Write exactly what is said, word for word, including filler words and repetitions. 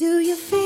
Do you feel